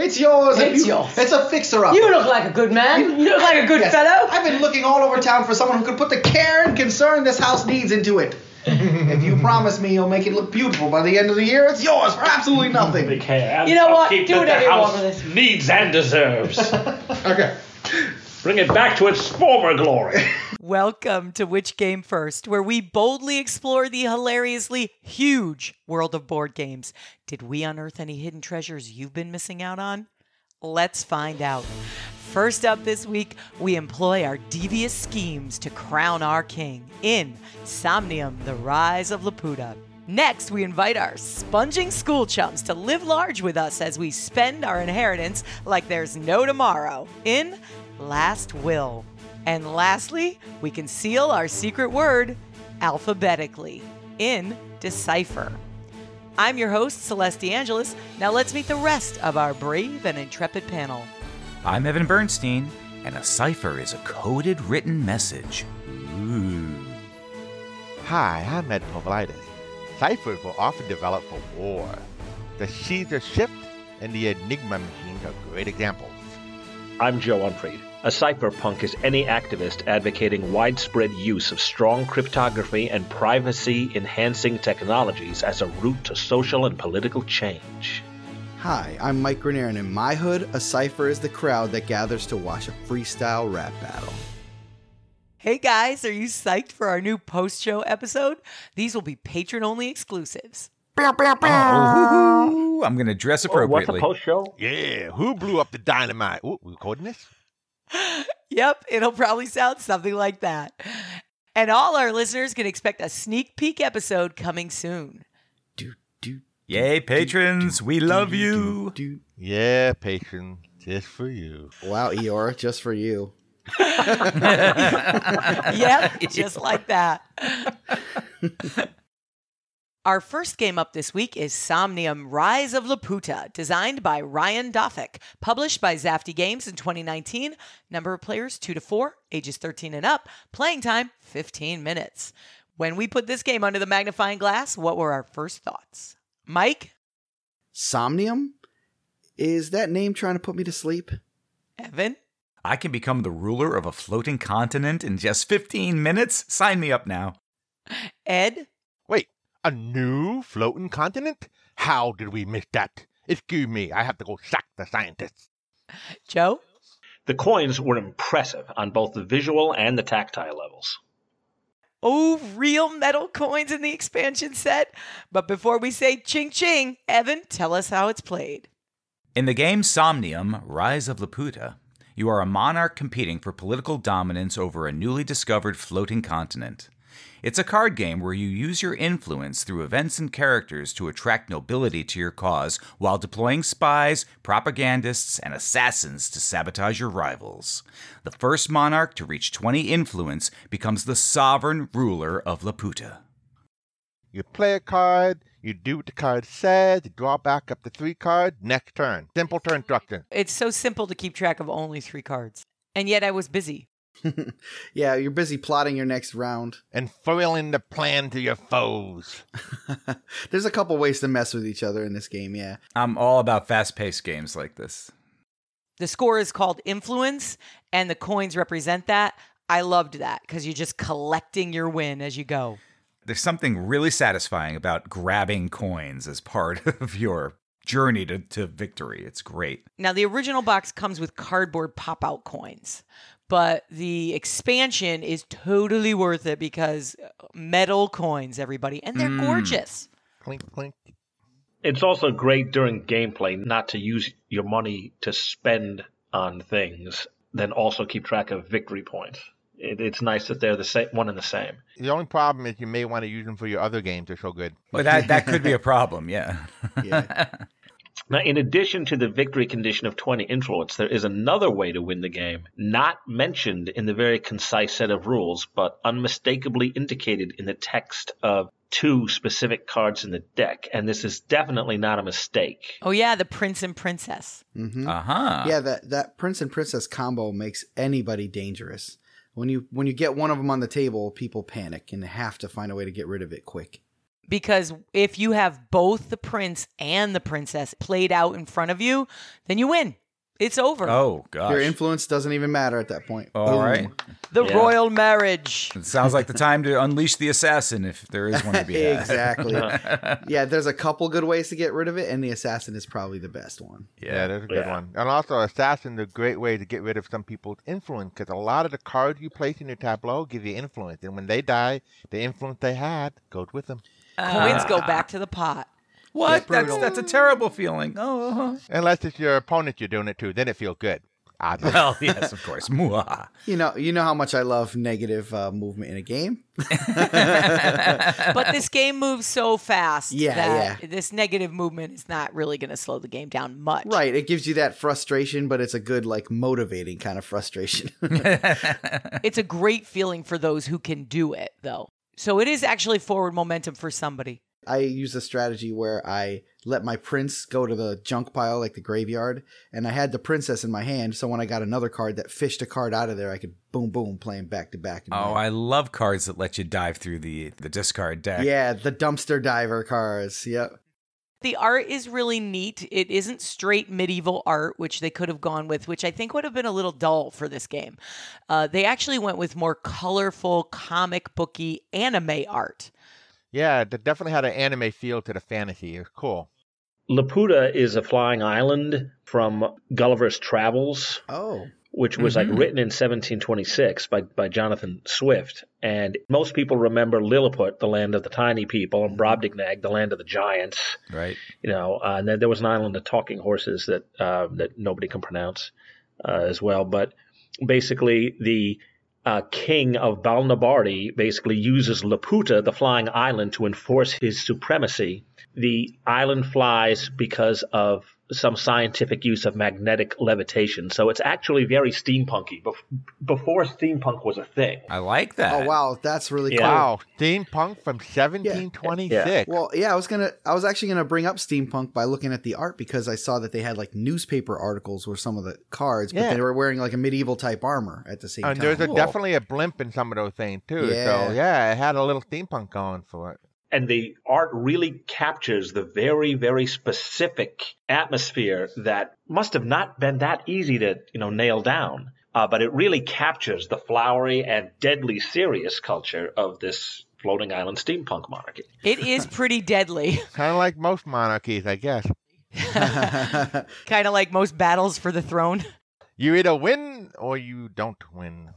It's yours. It's yours. It's a fixer-up. You look like a good man. You look like a good fellow. I've been looking all over town for someone who could put the care and concern this house needs into it. If you promise me you'll make it look beautiful by the end of the year, it's yours for absolutely nothing. Big hair. You know what? Do whatever you want with this. Needs and deserves. Okay. Bring it back to its former glory. Welcome to Which Game First, where we boldly explore the hilariously huge world of board games. Did we unearth any hidden treasures you've been missing out on? Let's find out. First up this week, we employ our devious schemes to crown our king in Somnium, The Rise of Laputa. Next, we invite our sponging school chums to live large with us as we spend our inheritance like there's no tomorrow in Last Will. And lastly, we conceal our secret word alphabetically in Decipher. I'm your host, Celeste DeAngelis. Now let's meet the rest of our brave and intrepid panel. I'm Evan Bernstein, and a cipher is a coded written message. Ooh. Hi, I'm Ed Povlidis. Ciphers were often developed for war. The Caesar Shift and the Enigma machines are great examples. I'm Joe Ontreat. A cypherpunk is any activist advocating widespread use of strong cryptography and privacy-enhancing technologies as a route to social and political change. Hi, I'm Mike Grenier, and in my hood, a cypher is the crowd that gathers to watch a freestyle rap battle. Hey guys, are you psyched for our new post-show episode? These will be patron-only exclusives. Oh, I'm going to dress appropriately. What's a post-show? Yeah, who blew up the dynamite? Ooh, we recording this? Yep, it'll probably sound something like that. And all our listeners can expect a sneak peek episode coming soon. Yay, patrons, we love you. Yeah, patron, just for you. Wow, Eeyore, just for you. Yep, just like that. Our first game up this week is Somnium, Rise of Laputa, designed by Ryan Doffick, published by Zafti Games in 2019, number of players 2 to 4, ages 13 and up, playing time 15 minutes. When we put this game under the magnifying glass, what were our first thoughts? Mike? Somnium? Is that name trying to put me to sleep? Evan? I can become the ruler of a floating continent in just 15 minutes? Sign me up now. Ed? Wait, a new floating continent? How did we miss that? Excuse me, I have to go sack the scientists. Joe? The coins were impressive on both the visual and the tactile levels. Oh, real metal coins in the expansion set. But before we say ching ching, Evan, tell us how it's played. In the game Somnium, Rise of Laputa, you are a monarch competing for political dominance over a newly discovered floating continent. It's a card game where you use your influence through events and characters to attract nobility to your cause while deploying spies, propagandists, and assassins to sabotage your rivals. The first monarch to reach 20 influence becomes the sovereign ruler of Laputa. You play a card, you do what the card says, you draw back up to 3 cards, next turn. Simple turn structure. It's so simple to keep track of only 3 cards. And yet I was busy. Yeah, you're busy plotting your next round. And foiling the plan to your foes. There's a couple ways to mess with each other in this game, yeah. I'm all about fast-paced games like this. The score is called Influence, and the coins represent that. I loved that, because you're just collecting your win as you go. There's something really satisfying about grabbing coins as part of your journey to victory. It's great. Now, the original box comes with cardboard pop-out coins. But the expansion is totally worth it because metal coins, everybody. And they're gorgeous. Clink, clink. It's also great during gameplay not to use your money to spend on things, then also keep track of victory points. It's nice that they're the same, one and the same. The only problem is you may want to use them for your other games. They're so good. Well, that could be a problem, yeah. Yeah. Now, in addition to the victory condition of 20 influence, there is another way to win the game, not mentioned in the very concise set of rules, but unmistakably indicated in the text of 2 specific cards in the deck. And this is definitely not a mistake. Oh, yeah, the prince and princess. Mm-hmm. Uh-huh. Yeah, that prince and princess combo makes anybody dangerous. When you get one of them on the table, people panic and have to find a way to get rid of it quick. Because if you have both the prince and the princess played out in front of you, then you win. It's over. Oh, gosh. Your influence doesn't even matter at that point. All right. The royal marriage. It sounds like the time to unleash the assassin, if there is one to be had. Exactly. Yeah, there's a couple good ways to get rid of it, and the assassin is probably the best one. Yeah, that's a good one. And also, assassin is a great way to get rid of some people's influence, because a lot of the cards you place in your tableau give you influence. And when they die, the influence they had goes with them. Coins go back to the pot. What? That's a terrible feeling. Oh, unless it's your opponent you're doing it to, then it feels good. Well, yes, of course. You know how much I love negative movement in a game. But this game moves so fast that this negative movement is not really going to slow the game down much. Right. It gives you that frustration, but it's a good, like, motivating kind of frustration. It's a great feeling for those who can do it, though. So it is actually forward momentum for somebody. I use a strategy where I let my prince go to the junk pile, like the graveyard, and I had the princess in my hand, so when I got another card that fished a card out of there, I could boom, boom, play them back to back. I love cards that let you dive through the discard deck. Yeah, the dumpster diver cards, yep. The art is really neat. It isn't straight medieval art, which they could have gone with, which I think would have been a little dull for this game. They actually went with more colorful, comic booky anime art. Yeah, it definitely had an anime feel to the fantasy. It was cool. Laputa is a flying island from Gulliver's Travels, which was like written in 1726 by Jonathan Swift. And most people remember Lilliput, the land of the tiny people, and Brobdingnag, the land of the giants. Right. You know, and then there was an island of talking horses that nobody can pronounce as well. But basically the king of Balnibarbi basically uses Laputa, the flying island, to enforce his supremacy. The island flies because of some scientific use of magnetic levitation. So it's actually very steampunky, before steampunk was a thing. I like that. Oh, wow. That's really cool. Wow. Steampunk from 1726. Yeah. Well, yeah, I was actually going to bring up steampunk by looking at the art, because I saw that they had like newspaper articles were some of the cards, but they were wearing like a medieval type armor at the same time. And there's definitely a blimp in some of those things too. Yeah. So yeah, it had a little steampunk going for it. And the art really captures the very, very specific atmosphere that must have not been that easy to, nail down. But it really captures the flowery and deadly serious culture of this floating island steampunk monarchy. It is pretty deadly. Kind of like most monarchies, I guess. Kind of like most battles for the throne. You either win or you don't win.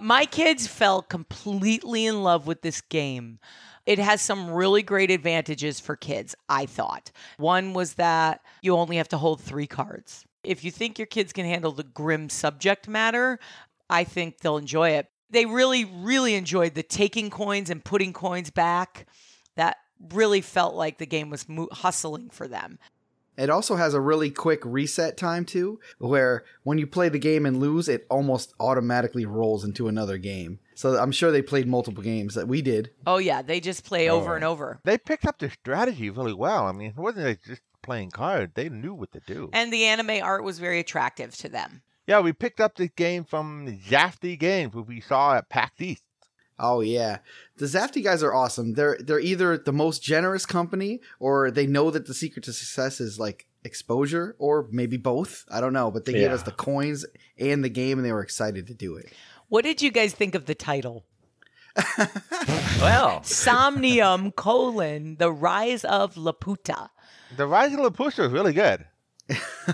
My kids fell completely in love with this game. It has some really great advantages for kids, I thought. One was that you only have to hold 3 cards. If you think your kids can handle the grim subject matter, I think they'll enjoy it. They really, really enjoyed the taking coins and putting coins back. That really felt like the game was hustling for them. It also has a really quick reset time, too, where when you play the game and lose, it almost automatically rolls into another game. So I'm sure they played multiple games that we did. Oh, yeah. They just play over and over. They picked up their strategy really well. I mean, it wasn't just playing cards. They knew what to do. And the anime art was very attractive to them. Yeah, we picked up this game from Zafti Games, who we saw at PAX East. Oh, yeah. The Zafti guys are awesome. They're either the most generous company, or they know that the secret to success is like exposure, or maybe both. I don't know, but they gave us the coins and the game, and they were excited to do it. What did you guys think of the title? Well, Somnium, The Rise of Laputa. The Rise of Laputa is really good.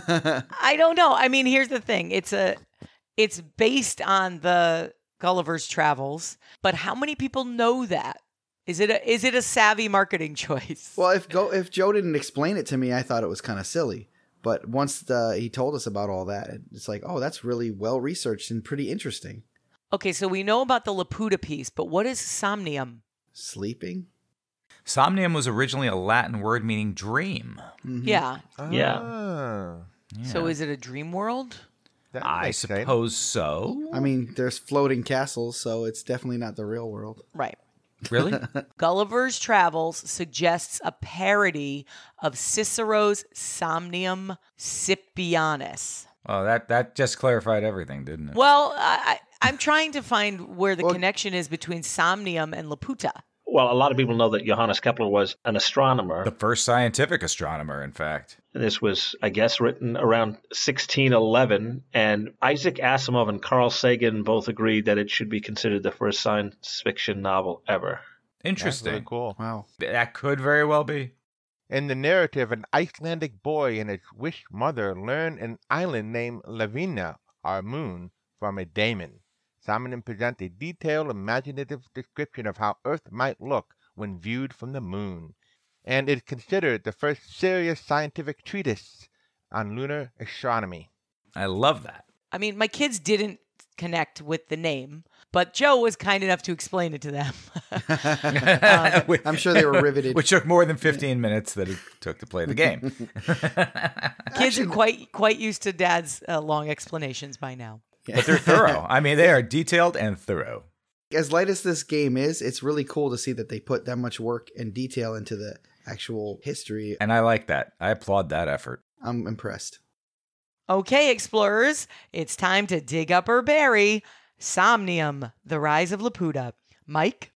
I don't know. I mean, here's the thing. It's based on the Gulliver's Travels, but how many people know that? Is it a savvy marketing choice? Well, if Joe didn't explain it to me, I thought it was kind of silly. But once he told us about all that, it's like, oh, that's really well researched and pretty interesting. Okay, so we know about the Laputa piece, but what is Somnium? Sleeping. Somnium was originally a Latin word meaning dream. Mm-hmm. Yeah. Oh. Yeah. So is it a dream world? I suppose so. I mean, there's floating castles, so it's definitely not the real world. Right. Really? Gulliver's Travels suggests a parody of Cicero's Somnium Scipianis. Oh, that just clarified everything, didn't it? Well, I'm trying to find where the connection is between Somnium and Laputa. Well, a lot of people know that Johannes Kepler was an astronomer. The first scientific astronomer, in fact. This was, I guess, written around 1611, and Isaac Asimov and Carl Sagan both agreed that it should be considered the first science fiction novel ever. Interesting. That's really cool. Wow. That could very well be. In the narrative, an Icelandic boy and his Wish mother learn an island named Lavina, our moon, from a daemon. Somnium presents a detailed, imaginative description of how Earth might look when viewed from the moon, and is considered the first serious scientific treatise on lunar astronomy. I love that. I mean, my kids didn't connect with the name, but Joe was kind enough to explain it to them. I'm sure they were riveted. Which took more than 15 minutes that it took to play the game. Kids are quite used to Dad's long explanations by now. But they're thorough. I mean, they are detailed and thorough. As light as this game is, it's really cool to see that they put that much work and detail into the actual history. And I like that. I applaud that effort. I'm impressed. Okay, explorers, it's time to dig up or bury Somnium, The Rise of Laputa. Mike?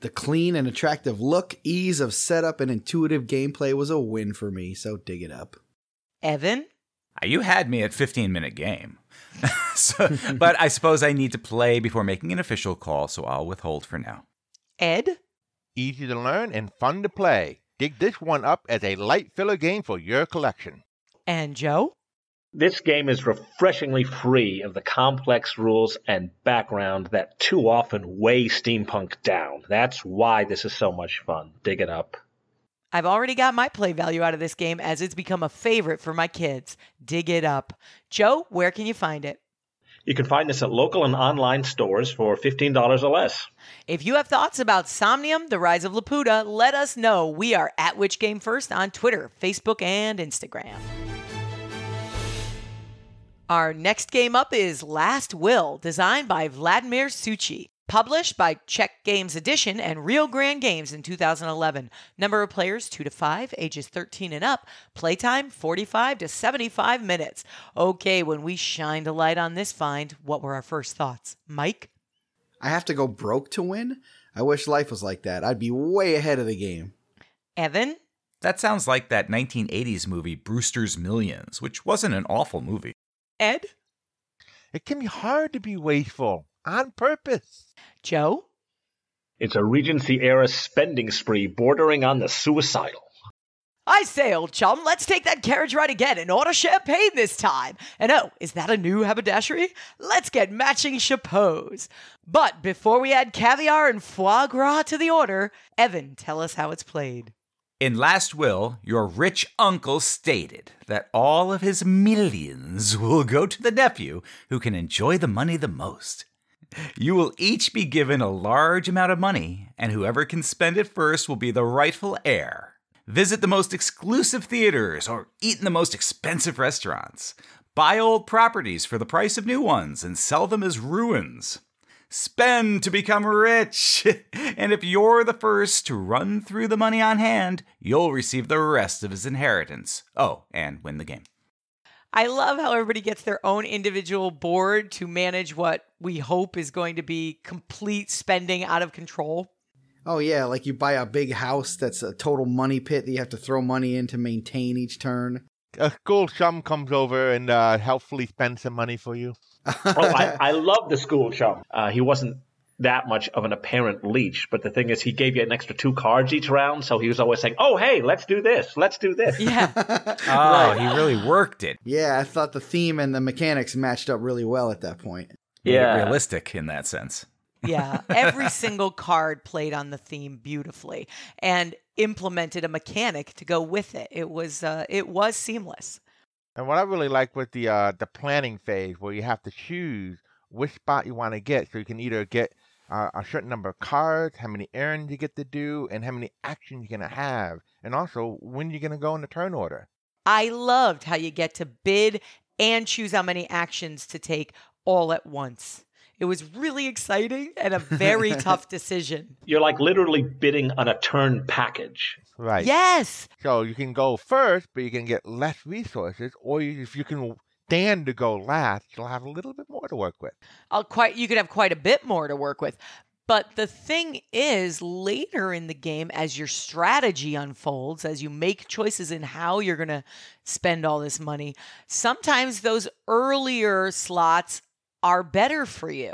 The clean and attractive look, ease of setup, and intuitive gameplay was a win for me, so dig it up. Evan? You had me at 15-minute game. But I suppose I need to play before making an official call, so I'll withhold for now. Ed? Easy to learn and fun to play. Dig this one up as a light filler game for your collection. And Joe? This game is refreshingly free of the complex rules and background that too often weigh steampunk down. That's why this is so much fun. Dig it up. I've already got my play value out of this game as it's become a favorite for my kids. Dig it up. Joe, where can you find it? You can find this at local and online stores for $15 or less. If you have thoughts about Somnium, The Rise of Laputa, let us know. We are at Which Game First on Twitter, Facebook, and Instagram. Our next game up is Last Will, designed by Vladimir Suchi. Published by Czech Games Edition and Real Grand Games in 2011. Number of players 2 to 5, ages 13 and up. Playtime 45 to 75 minutes. Okay, when we shined a light on this find, what were our first thoughts? Mike? I have to go broke to win? I wish life was like that. I'd be way ahead of the game. Evan? That sounds like that 1980s movie Brewster's Millions, which wasn't an awful movie. Ed? It can be hard to be wasteful. On purpose. Joe? It's a Regency-era spending spree bordering on the suicidal. I say, old chum, let's take that carriage ride again and order champagne this time. And oh, is that a new haberdashery? Let's get matching chapeaux. But before we add caviar and foie gras to the order, Evan, tell us how it's played. In Last Will, your rich uncle stated that all of his millions will go to the nephew who can enjoy the money the most. You will each be given a large amount of money, and whoever can spend it first will be the rightful heir. Visit the most exclusive theaters or eat in the most expensive restaurants. Buy old properties for the price of new ones and sell them as ruins. Spend to become rich. And if you're the first to run through the money on hand, you'll receive the rest of his inheritance. Oh, and win the game. I love how everybody gets their own individual board to manage what we hope is going to be complete spending out of control. Oh, yeah. Like you buy a big house that's a total money pit that you have to throw money in to maintain each turn. A school chum comes over and helpfully spends some money for you. I love the school chum. He wasn't that much of an apparent leech, but the thing is he gave you an extra 2 cards each round, so he was always saying, oh, hey, let's do this. Yeah. Oh, he really worked it. Yeah, I thought the theme and the mechanics matched up really well at that point. Yeah. Realistic in that sense. Yeah, every single card played on the theme beautifully and implemented a mechanic to go with it. It was seamless. And what I really liked was the planning phase where you have to choose which spot you want to get, so you can either get a certain number of cards, how many errands you get to do, and how many actions you're going to have, and also when you're going to go in the turn order. I loved how you get to bid and choose how many actions to take all at once. It was really exciting and a very tough decision. You're like literally bidding on a turn package. Right. Yes. So you can go first, but you can get less resources, or if you can Dan to go last, you'll have a little bit more to work with. You could have quite a bit more to work with. But the thing is, later in the game, as your strategy unfolds, as you make choices in how you're going to spend all this money, sometimes those earlier slots are better for you.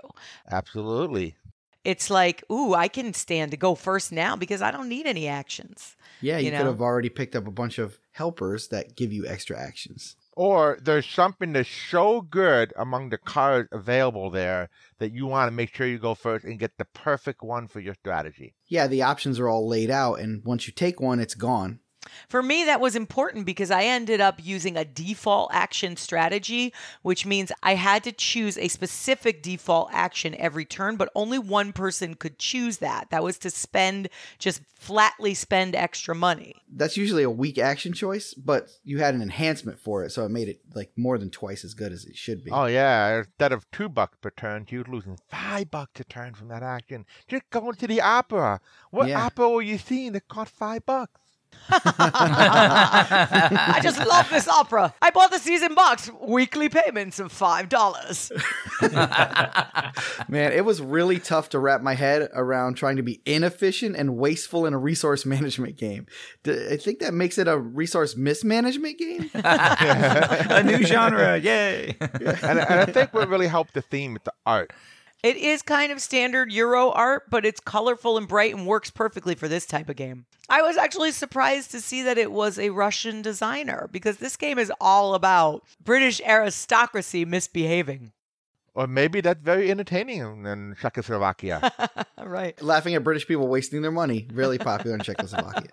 Absolutely. It's like, ooh, I can stand to go first now because I don't need any actions. Yeah, you could have already picked up a bunch of helpers that give you extra actions. Or there's something that's so good among the cards available there that you want to make sure you go first and get the perfect one for your strategy. Yeah, the options are all laid out, and once you take one, it's gone. For me, that was important because I ended up using a default action strategy, which means I had to choose a specific default action every turn, but only one person could choose that. That was to just flatly spend extra money. That's usually a weak action choice, but you had an enhancement for it, so it made it like more than twice as good as it should be. Oh, yeah. Instead of $2 per turn, you're losing $5 a turn from that action. Just going to the opera. What opera were you seeing that cost $5? I just love this opera. I bought the season box, weekly payments of $5. Man, it was really tough to wrap my head around trying to be inefficient and wasteful in a resource management game. I think that makes it a resource mismanagement game. A new genre, yay. And I think what really helped the theme with the art. It is kind of standard Euro art, but it's colorful and bright and works perfectly for this type of game. I was actually surprised to see that it was a Russian designer, because this game is all about British aristocracy misbehaving. Or maybe that's very entertaining in Czechoslovakia. Right. Laughing at British people wasting their money. Really popular in Czechoslovakia.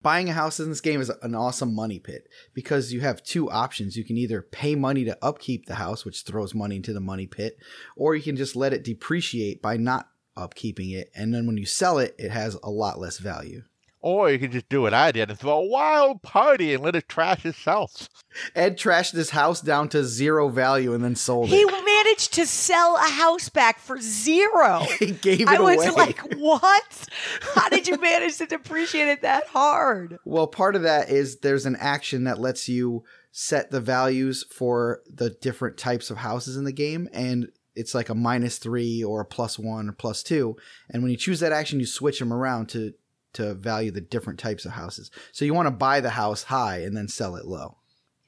Buying a house in this game is an awesome money pit because you have two options. You can either pay money to upkeep the house, which throws money into the money pit, or you can just let it depreciate by not upkeeping it. And then when you sell it, it has a lot less value. Or you can just do what I did and throw a wild party and let it trash itself. Ed trashed his house down to zero value and then sold it. He managed to sell a house back for zero. He gave it away. I was like, what? How did you manage to depreciate it that hard? Well, part of that is there's an action that lets you set the values for the different types of houses in the game. And it's like a -3 or a +1 or +2. And when you choose that action, you switch them around to value the different types of houses. So you want to buy the house high and then sell it low.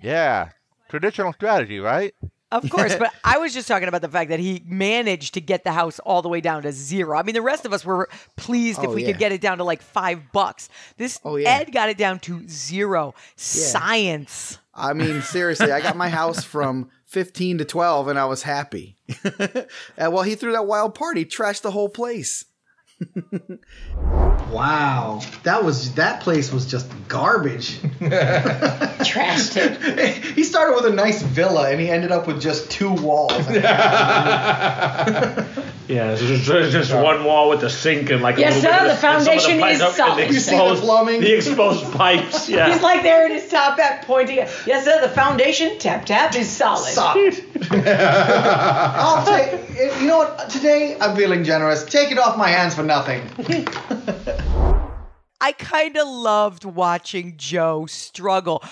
Yeah. Traditional strategy, right? Of course. But I was just talking about the fact that he managed to get the house all the way down to zero. I mean, the rest of us were pleased if we could get it down to like $5. Ed got it down to zero. Yeah. Science. I mean, seriously, I got my house from 15 to 12 and I was happy. Well, he threw that wild party, trashed the whole place. Wow, that place was just garbage. Trashed it. He started with a nice villa and he ended up with just two walls. Yeah, just one wall with a sink and like a little bit of the foundation is solid. You see the plumbing, the exposed pipes. Yeah, he's like there in his top hat pointing. Yes, sir, the foundation tap is solid. Solid. I'll take. You know what? Today I'm feeling generous. Take it off my hands for nothing. I kind of loved watching Joe struggle.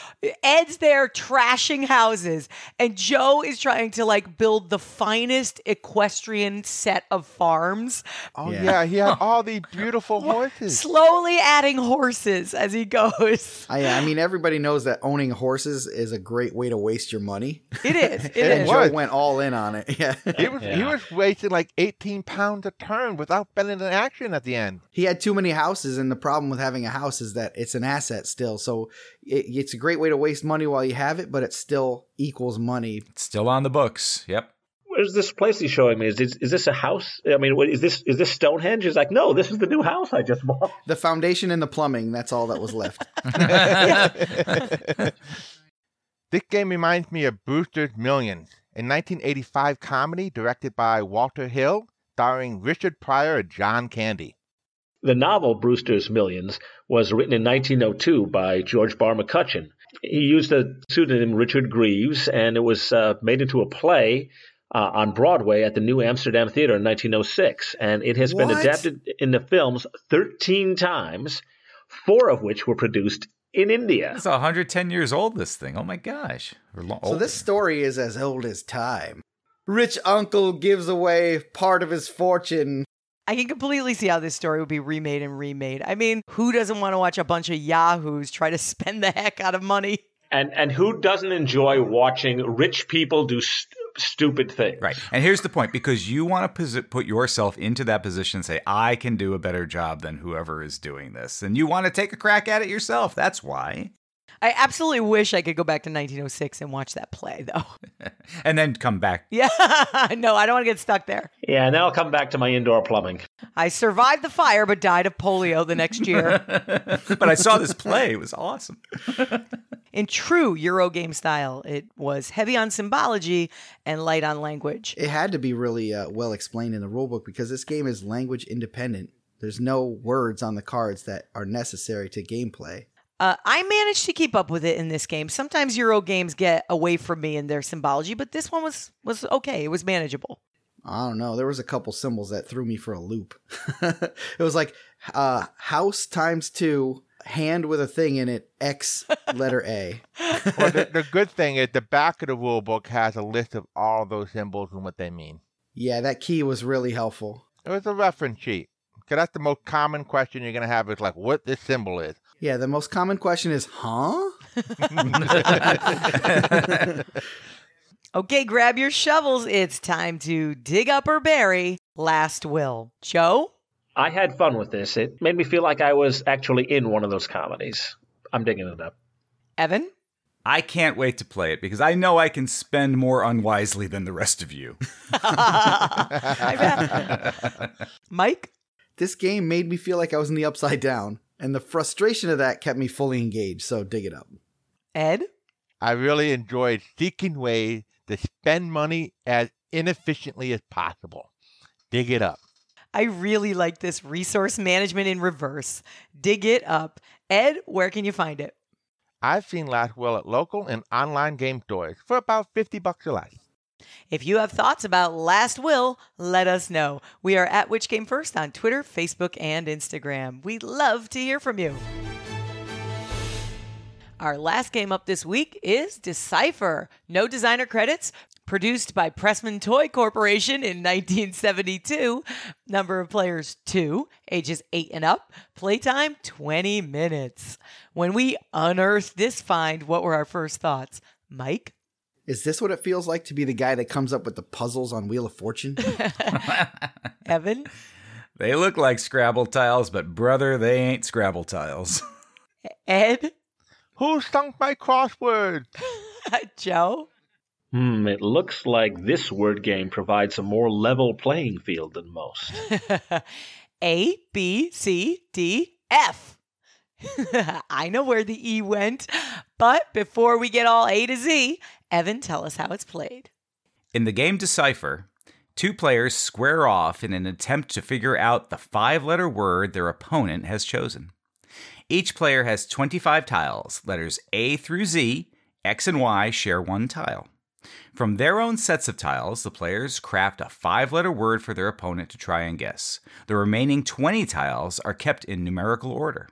Ed's there trashing houses, and Joe is trying to like build the finest equestrian set of farms. Oh, yeah he had all the beautiful horses. Slowly adding horses as he goes. I mean, everybody knows that owning horses is a great way to waste your money. It is. It is. Joe went all in on it. Yeah. He was wasting like 18 pounds a turn without bending an action at the end. He had too many houses, and the problem with having a house is that it's an asset still, so it's a great way to waste money while you have it, but it still equals money. It's still on the books. Yep. Where's this place he's showing me? Is this a house? I mean, what, is this Stonehenge? He's like, no, this is the new house I just bought. The foundation and the plumbing, that's all that was left. This game reminds me of Brewster's Millions, a 1985 comedy directed by Walter Hill, starring Richard Pryor and John Candy. The novel Brewster's Millions was written in 1902 by George Barr McCutcheon. He used the pseudonym Richard Greaves, and it was made into a play on Broadway at the New Amsterdam Theater in 1906. And it has been adapted into films 13 times, 4 of which were produced in India. It's 110 years old, this thing. Oh, my gosh. So this story is as old as time. rich uncle gives away part of his fortune. I can completely see how this story would be remade and remade. I mean, who doesn't want to watch a bunch of yahoos try to spend the heck out of money? And who doesn't enjoy watching rich people do stupid things? Right. And here's the point, because you want to put yourself into that position and say, I can do a better job than whoever is doing this. And you want to take a crack at it yourself. That's why. I absolutely wish I could go back to 1906 and watch that play, though. And then come back. Yeah. No, I don't want to get stuck there. Yeah, and then I'll come back to my indoor plumbing. I survived the fire but died of polio the next year. But I saw this play. It was awesome. In true Eurogame style, it was heavy on symbology and light on language. It had to be really well explained in the rulebook because this game is language independent. There's no words on the cards that are necessary to gameplay. I managed to keep up with it in this game. Sometimes Euro games get away from me in their symbology, but this one was okay. It was manageable. I don't know. There was a couple symbols that threw me for a loop. It was like house times 2, hand with a thing in it, X letter A. Well, the good thing is the back of the rule book has a list of all those symbols and what they mean. Yeah, that key was really helpful. It was a reference sheet. Because that's the most common question you're going to have is like what this symbol is. Yeah, the most common question is, huh? Okay, grab your shovels. It's time to dig up or bury Last Will. Joe? I had fun with this. It made me feel like I was actually in one of those comedies. I'm digging it up. Evan? I can't wait to play it because I know I can spend more unwisely than the rest of you. Mike? This game made me feel like I was in the Upside Down. And the frustration of that kept me fully engaged, so dig it up. Ed? I really enjoyed seeking ways to spend money as inefficiently as possible. Dig it up. I really like this resource management in reverse. Dig it up. Ed, where can you find it? I've seen Last Will at local and online game stores for about $50 or less. If you have thoughts about Last Will, let us know. We are at Which Game First on Twitter, Facebook, and Instagram. We love to hear from you. Our last game up this week is Decipher. No designer credits. Produced by Pressman Toy Corporation in 1972. Number of players 2, ages 8 and up. Playtime 20 minutes. When we unearthed this find, what were our first thoughts? Mike? Is this what it feels like to be the guy that comes up with the puzzles on Wheel of Fortune? Evan? They look like Scrabble tiles, but brother, they ain't Scrabble tiles. Ed? Who stunk my crossword? Joe? It looks like this word game provides a more level playing field than most. A, B, C, D, F. I know where the E went, but before we get all A to Z, Evan, tell us how it's played. In the game Decipher, 2 players square off in an attempt to figure out the 5-letter word their opponent has chosen. Each player has 25 tiles. Letters A through Z, X and Y share 1 tile. From their own sets of tiles, the players craft a 5-letter word for their opponent to try and guess. The remaining 20 tiles are kept in numerical order.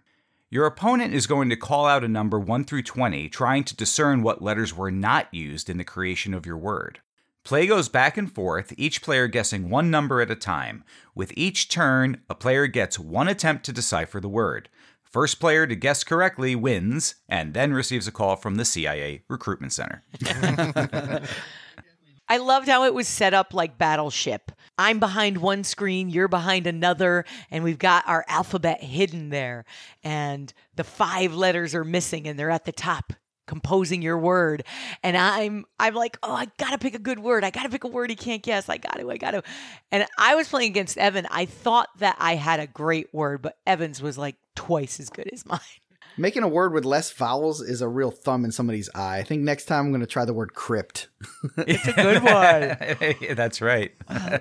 Your opponent is going to call out a number 1 through 20, trying to discern what letters were not used in the creation of your word. Play goes back and forth, each player guessing one number at a time. With each turn, a player gets one attempt to decipher the word. First player to guess correctly wins, and then receives a call from the CIA Recruitment Center. I loved how it was set up like Battleship. I'm behind one screen, you're behind another, and we've got our alphabet hidden there. And the 5 letters are missing, and they're at the top, composing your word. And I'm like, oh, I got to pick a good word. I got to pick a word he can't guess. I got to. And I was playing against Evan. I thought that I had a great word, but Evan's was like twice as good as mine. Making a word with less vowels is a real thumb in somebody's eye. I think next time I'm going to try the word crypt. It's a good one. That's right.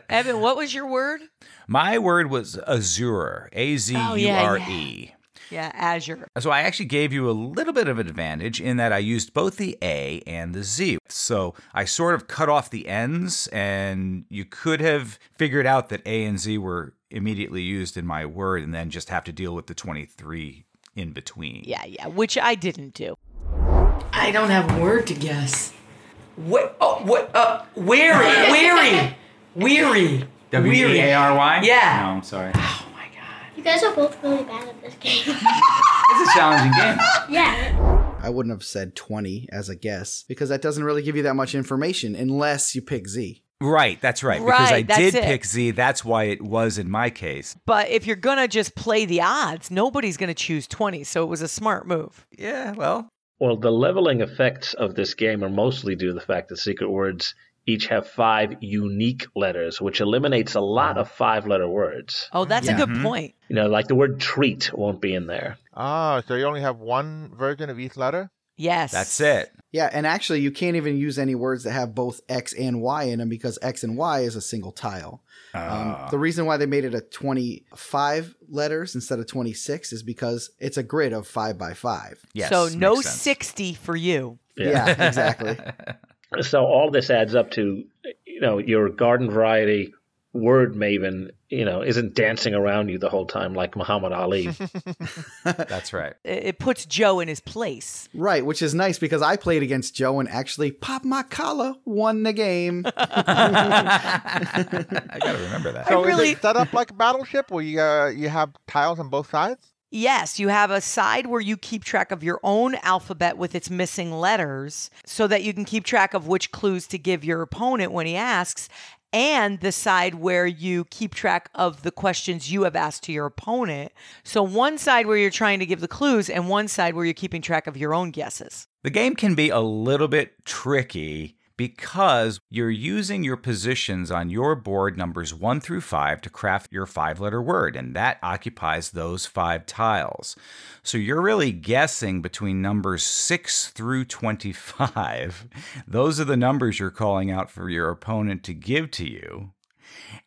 Evan, what was your word? My word was azure, A-Z-U-R-E. Oh, yeah, azure. So I actually gave you a little bit of an advantage in that I used both the A and the Z. So I sort of cut off the ends, and you could have figured out that A and Z were immediately used in my word and then just have to deal with the 23 in between. Yeah, which I didn't do. I don't have a word to guess. Weary. W-E-A-R-Y? Yeah. No, I'm sorry. Oh, my God. You guys are both really bad at this game. It's a challenging game. Yeah. I wouldn't have said 20 as a guess because that doesn't really give you that much information unless you pick Z. Right, that's right. Because I did pick Z. That's why it was in my case. But if you're going to just play the odds, nobody's going to choose 20. So it was a smart move. Yeah, well. Well, the leveling effects of this game are mostly due to the fact that secret words each have 5 unique letters, which eliminates a lot of 5-letter words. Oh, that's a good point. You know, like the word treat won't be in there. Oh, so you only have one version of each letter? Yes. That's it. Yeah, and actually you can't even use any words that have both X and Y in them because X and Y is a single tile. The reason why they made it a 25 letters instead of 26 is because it's a grid of 5 by 5. Yes, so no 60 for you. Yeah exactly. So all this adds up to, you know, your garden variety word maven, you know, isn't dancing around you the whole time like Muhammad Ali. That's right. It puts Joe in his place. Right, which is nice because I played against Joe and actually Pop My Collar won the game. I got to remember that. So is it set up like a Battleship where you have tiles on both sides? Yes, you have a side where you keep track of your own alphabet with its missing letters so that you can keep track of which clues to give your opponent when he asks, and the side where you keep track of the questions you have asked to your opponent. So one side where you're trying to give the clues and one side where you're keeping track of your own guesses. The game can be a little bit tricky because you're using your positions on your board numbers 1 through 5 to craft your 5-letter word, and that occupies those 5 tiles. So you're really guessing between numbers 6 through 25. Those are the numbers you're calling out for your opponent to give to you.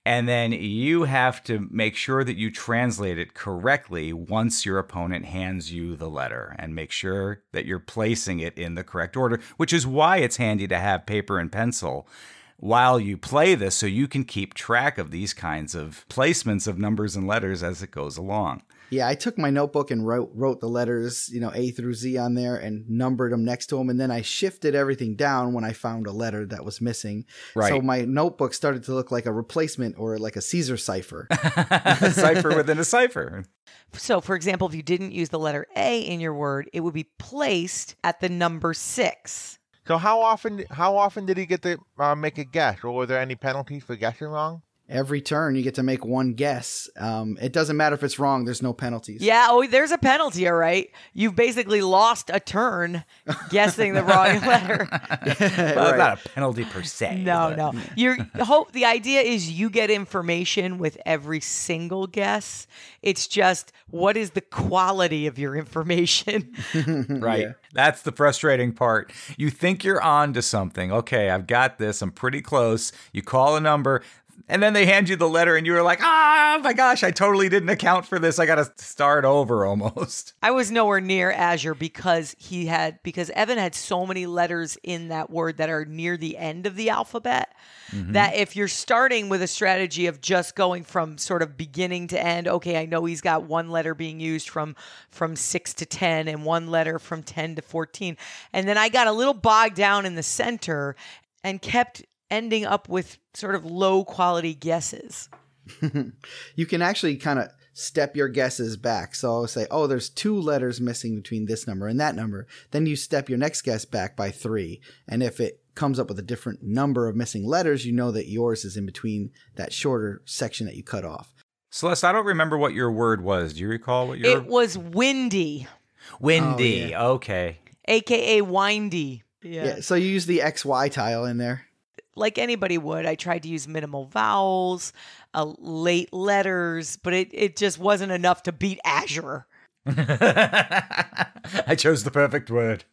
And then you have to make sure that you translate it correctly once your opponent hands you the letter and make sure that you're placing it in the correct order, which is why it's handy to have paper and pencil while you play this so you can keep track of these kinds of placements of numbers and letters as it goes along. Yeah, I took my notebook and wrote the letters, you know, A through Z on there and numbered them next to them. And then I shifted everything down when I found a letter that was missing. Right. So my notebook started to look like a replacement or like a Caesar cipher. A cipher within a cipher. So, for example, if you didn't use the letter A in your word, it would be placed at the number 6. So how often did he get to make a guess? Or were there any penalties for guessing wrong? Every turn, you get to make one guess. It doesn't matter if it's wrong. There's no penalties. Yeah, there's a penalty, all right? You've basically lost a turn guessing the wrong letter. Well, not a penalty per se. No. The idea is you get information with every single guess. It's just, what is the quality of your information? Right. Yeah. That's the frustrating part. You think you're on to something. Okay, I've got this. I'm pretty close. You call a number. And then they hand you the letter and you were like, oh my gosh, I totally didn't account for this. I got to start over almost. I was nowhere near Azure because Evan had so many letters in that word that are near the end of the alphabet that if you're starting with a strategy of just going from sort of beginning to end, okay, I know he's got one letter being used from 6 to 10 and one letter from 10 to 14. And then I got a little bogged down in the center and kept ending up with sort of low quality guesses. You can actually kind of step your guesses back. So I'll say, oh, there's 2 letters missing between this number and that number. Then you step your next guess back by 3. And if it comes up with a different number of missing letters, you know that yours is in between that shorter section that you cut off. Celeste, I don't remember what your word was. Do you recall what your... It was windy. Windy. Oh, yeah. Okay. AKA windy. Yeah. So you use the XY tile in there. Like anybody would, I tried to use minimal vowels, late letters, but it just wasn't enough to beat Azure. I chose the perfect word.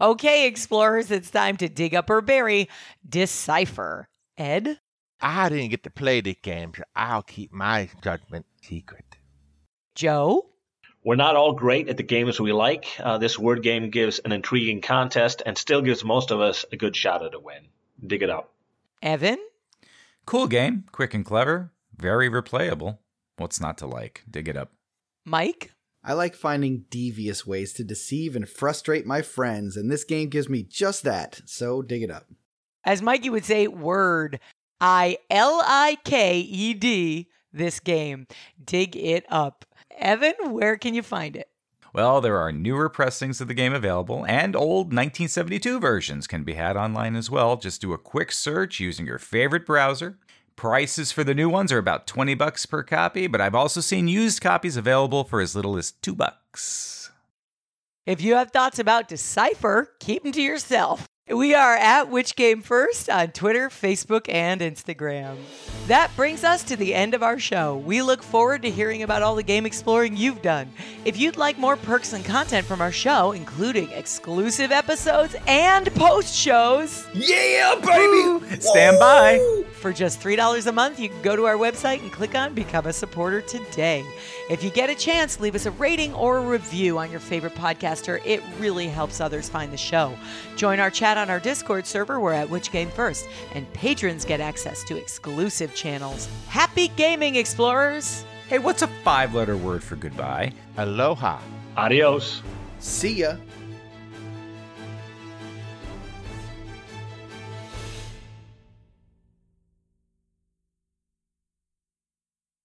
Okay, explorers, it's time to dig up or bury Decipher. Ed? I didn't get to play the game, so I'll keep my judgment secret. Joe? We're not all great at the games we like. This word game gives an intriguing contest and still gives most of us a good shot at a win. Dig it up. Evan? Cool game. Quick and clever. Very replayable. What's not to like? Dig it up. Mike? I like finding devious ways to deceive and frustrate my friends, and this game gives me just that, so dig it up. As Mikey would say, word. I-L-I-K-E-D, this game. Dig it up. Evan, where can you find it? Well, there are newer pressings of the game available, and old 1972 versions can be had online as well. Just do a quick search using your favorite browser. Prices for the new ones are about $20 per copy, but I've also seen used copies available for as little as $2. If you have thoughts about Decipher, keep them to yourself. We are at Which Game First on Twitter, Facebook, and Instagram. That brings us to the end of our show. We look forward to hearing about all the game exploring you've done. If you'd like more perks and content from our show, including exclusive episodes and post shows, yeah, baby! Stand by! For just $3 a month, you can go to our website and click on Become a Supporter today. If you get a chance, leave us a rating or a review on your favorite podcaster. It really helps others find the show. Join our chat on our Discord server. We're at Which Game First, and patrons get access to exclusive channels. Happy gaming, explorers! Hey, what's a 5-letter word for goodbye? Aloha. Adios. See ya.